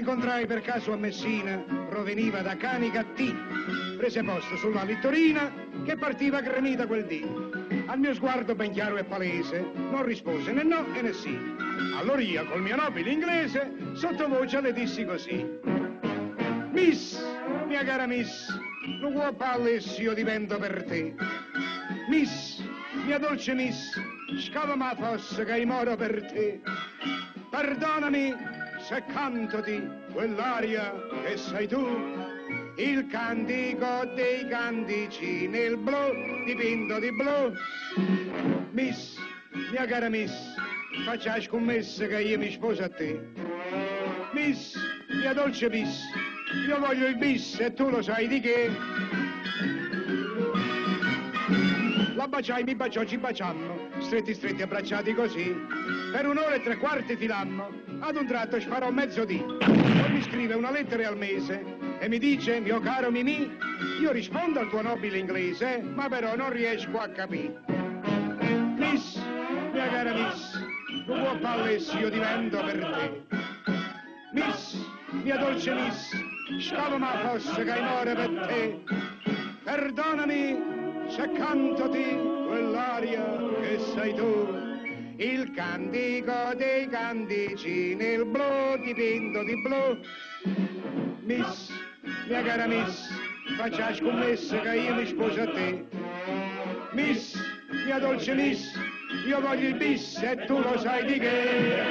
incontrai per caso a Messina, proveniva da Canicattì, prese posto sulla littorina che partiva gremita quel dì. Al mio sguardo ben chiaro e palese, non rispose né no né sì. Allora io col mio nobile inglese, sottovoce le dissi così: Miss, mia cara Miss, non può palles io divento per te. Miss, mia dolce Miss, scavamatos che moro per te. Perdonami se cantoti quell'aria che sei tu, il cantico dei cantici nel blu dipinto di blu. Miss, mia cara Miss, faccia scommessa che io mi sposo a te. Miss, mia dolce Miss, io voglio il bis e tu lo sai di che. La baciai, mi baciò, ci baciammo, stretti stretti abbracciati così, per un'ora e tre quarti filammo, ad un tratto sparò mezzodì. Poi mi scrive una lettera al mese e mi dice: mio caro Mimì, io rispondo al tuo nobile inglese, ma però non riesco a capire. Miss, mia cara Miss, tu può palles io divento per te. Miss, mia dolce Miss, scavo ma fosse che muore per te. Perdonami se cantoti quell'aria che sei tu, il cantico dei cantici nel blu dipinto di blu. Miss, mia cara Miss, faccia scommessa che io mi sposo a te. Miss, mia dolce Miss, io voglio il bis e tu lo sai di che.